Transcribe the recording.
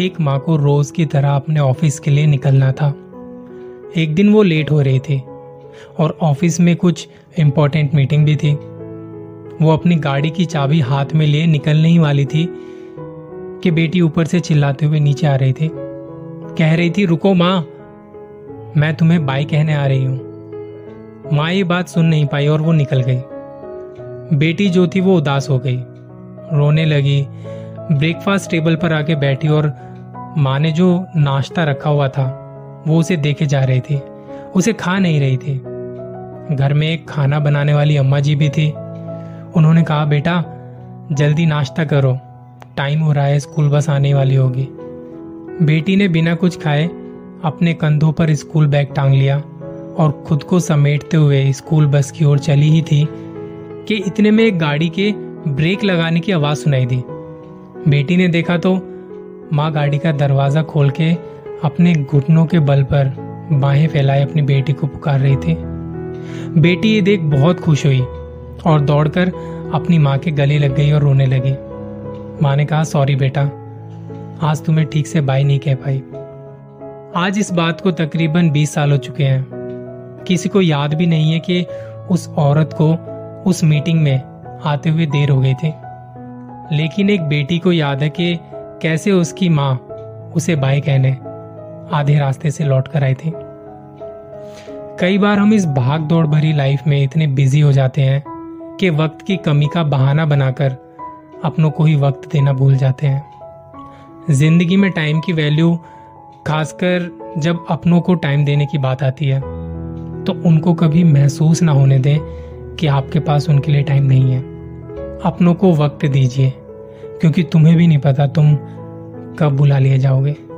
एक माँ को रोज की तरह अपने ऑफिस के लिए निकलना था। एक दिन वो लेट हो रहे थे और ऑफिस में कुछ इम्पोर्टेंट मीटिंग भी थी। वो अपनी गाड़ी की चाबी हाथ में लिए निकलने ही वाली थी कि बेटी ऊपर से चिल्लाते हुए नीचे आ रही थी, कह रही थी, रुको माँ, मैं तुम्हें बाय कहने आ रही हूँ। माँ ये बात सुन नहीं पाई और वो निकल गई। बेटी जो थी वो उदास हो गई, रोने लगी। ब्रेकफास्ट टेबल पर आके बैठी और माँ ने जो नाश्ता रखा हुआ था वो उसे देखे जा रही थी, उसे खा नहीं रही थी। घर में एक खाना बनाने वाली अम्मा जी भी थी। उन्होंने कहा, बेटा जल्दी नाश्ता करो, टाइम हो रहा है, स्कूल बस आने वाली होगी। बेटी ने बिना कुछ खाए अपने कंधों पर स्कूल बैग टांग लिया और खुद को समेटते हुए स्कूल बस की ओर चली ही थी कि इतने में एक गाड़ी के ब्रेक लगाने की आवाज़ सुनाई दी। बेटी ने देखा तो माँ गाड़ी का दरवाज़ा खोल के अपने घुटनों के बल पर बाहें फैलाए अपनी बेटी को पुकार रही थी। बेटी ये देख बहुत खुश हुई और दौड़कर अपनी माँ के गले लग गई और रोने लगी। माँ ने कहा, सॉरी बेटा, आज तुम्हें ठीक से बाय नहीं कह पाई। आज इस बात को तकरीबन 20 साल हो चुके हैं। किसी को याद भी नहीं है कि उस औरत को उस मीटिंग में आते हुए देर हो गई थी, लेकिन एक बेटी को याद है कि कैसे उसकी माँ उसे बाय कहने आधे रास्ते से लौट कर आई थी। कई बार हम इस भाग दौड़ भरी लाइफ में इतने बिजी हो जाते हैं कि वक्त की कमी का बहाना बनाकर अपनों को ही वक्त देना भूल जाते हैं। जिंदगी में टाइम की वैल्यू, खासकर जब अपनों को टाइम देने की बात आती है, तो उनको कभी महसूस ना होने दें कि आपके पास उनके लिए टाइम नहीं है। अपनों को वक्त दीजिए, क्योंकि तुम्हें भी नहीं पता तुम कब बुला लिए जाओगे।